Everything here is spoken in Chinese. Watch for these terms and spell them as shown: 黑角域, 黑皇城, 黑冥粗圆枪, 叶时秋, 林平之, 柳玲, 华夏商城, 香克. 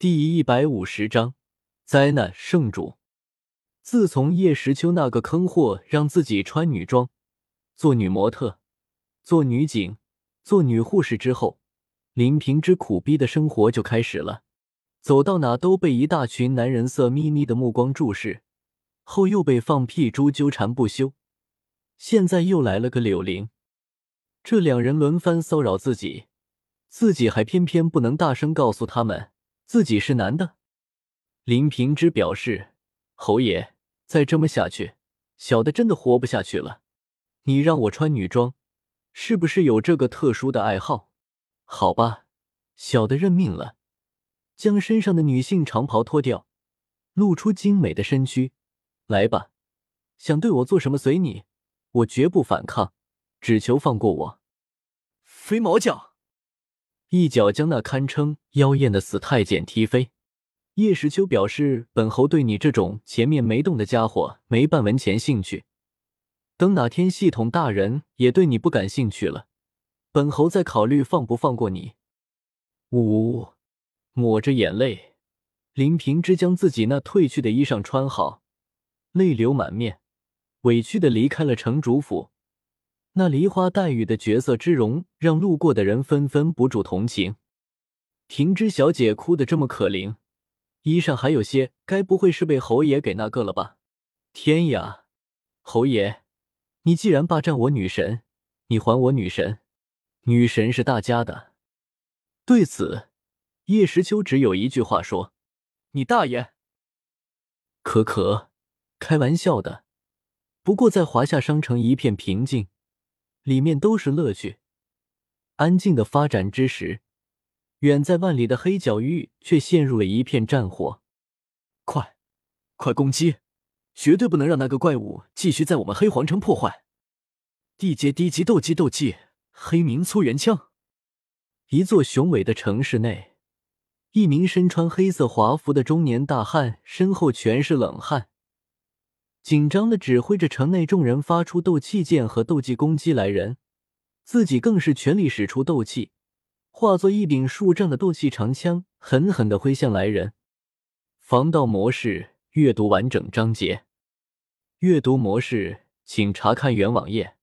第150章灾难圣主。自从叶时秋那个坑货让自己穿女装、做女模特、做女警、做女护士之后，林平之苦逼的生活就开始了。走到哪都被一大群男人色眯眯的目光注视，后又被放屁猪纠缠不休，现在又来了个柳玲。这两人轮番骚扰自己，自己还偏偏不能大声告诉他们自己是男的。林平之表示，侯爷，再这么下去，小的真的活不下去了。你让我穿女装，是不是有这个特殊的爱好？好吧，小的认命了。将身上的女性长袍脱掉，露出精美的身躯。来吧，想对我做什么随你，我绝不反抗，只求放过我。飞毛脚，一脚将那堪称妖艳的死太监踢飞。叶时秋表示，本侯对你这种前面没动的家伙没半文钱兴趣，等哪天系统大人也对你不感兴趣了，本侯再考虑放不放过你。呜，抹着眼泪，林平之将自己那褪去的衣裳穿好，泪流满面，委屈地离开了城主府。那梨花带雨的绝色之容让路过的人纷纷不住同情。婷之小姐哭得这么可怜，衣裳还有些，该不会是被侯爷给那个了吧？天呀，侯爷，你既然霸占我女神，你还我女神，女神是大家的。对此，叶时秋只有一句话说：你大爷！开玩笑的。不过在华夏商城一片平静，里面都是乐趣，安静的发展之时，远在万里的黑角域却陷入了一片战火。快攻击，绝对不能让那个怪物继续在我们黑皇城破坏。地阶低级斗技，黑冥粗圆枪。一座雄伟的城市内，一名身穿黑色华服的中年大汉身后全是冷汗，紧张地指挥着城内众人发出斗气剑和斗技攻击来人，自己更是全力使出斗气，化作一柄数丈的斗气长枪，狠狠地挥向来人。防盗模式，阅读完整章节。阅读模式，请查看原网页。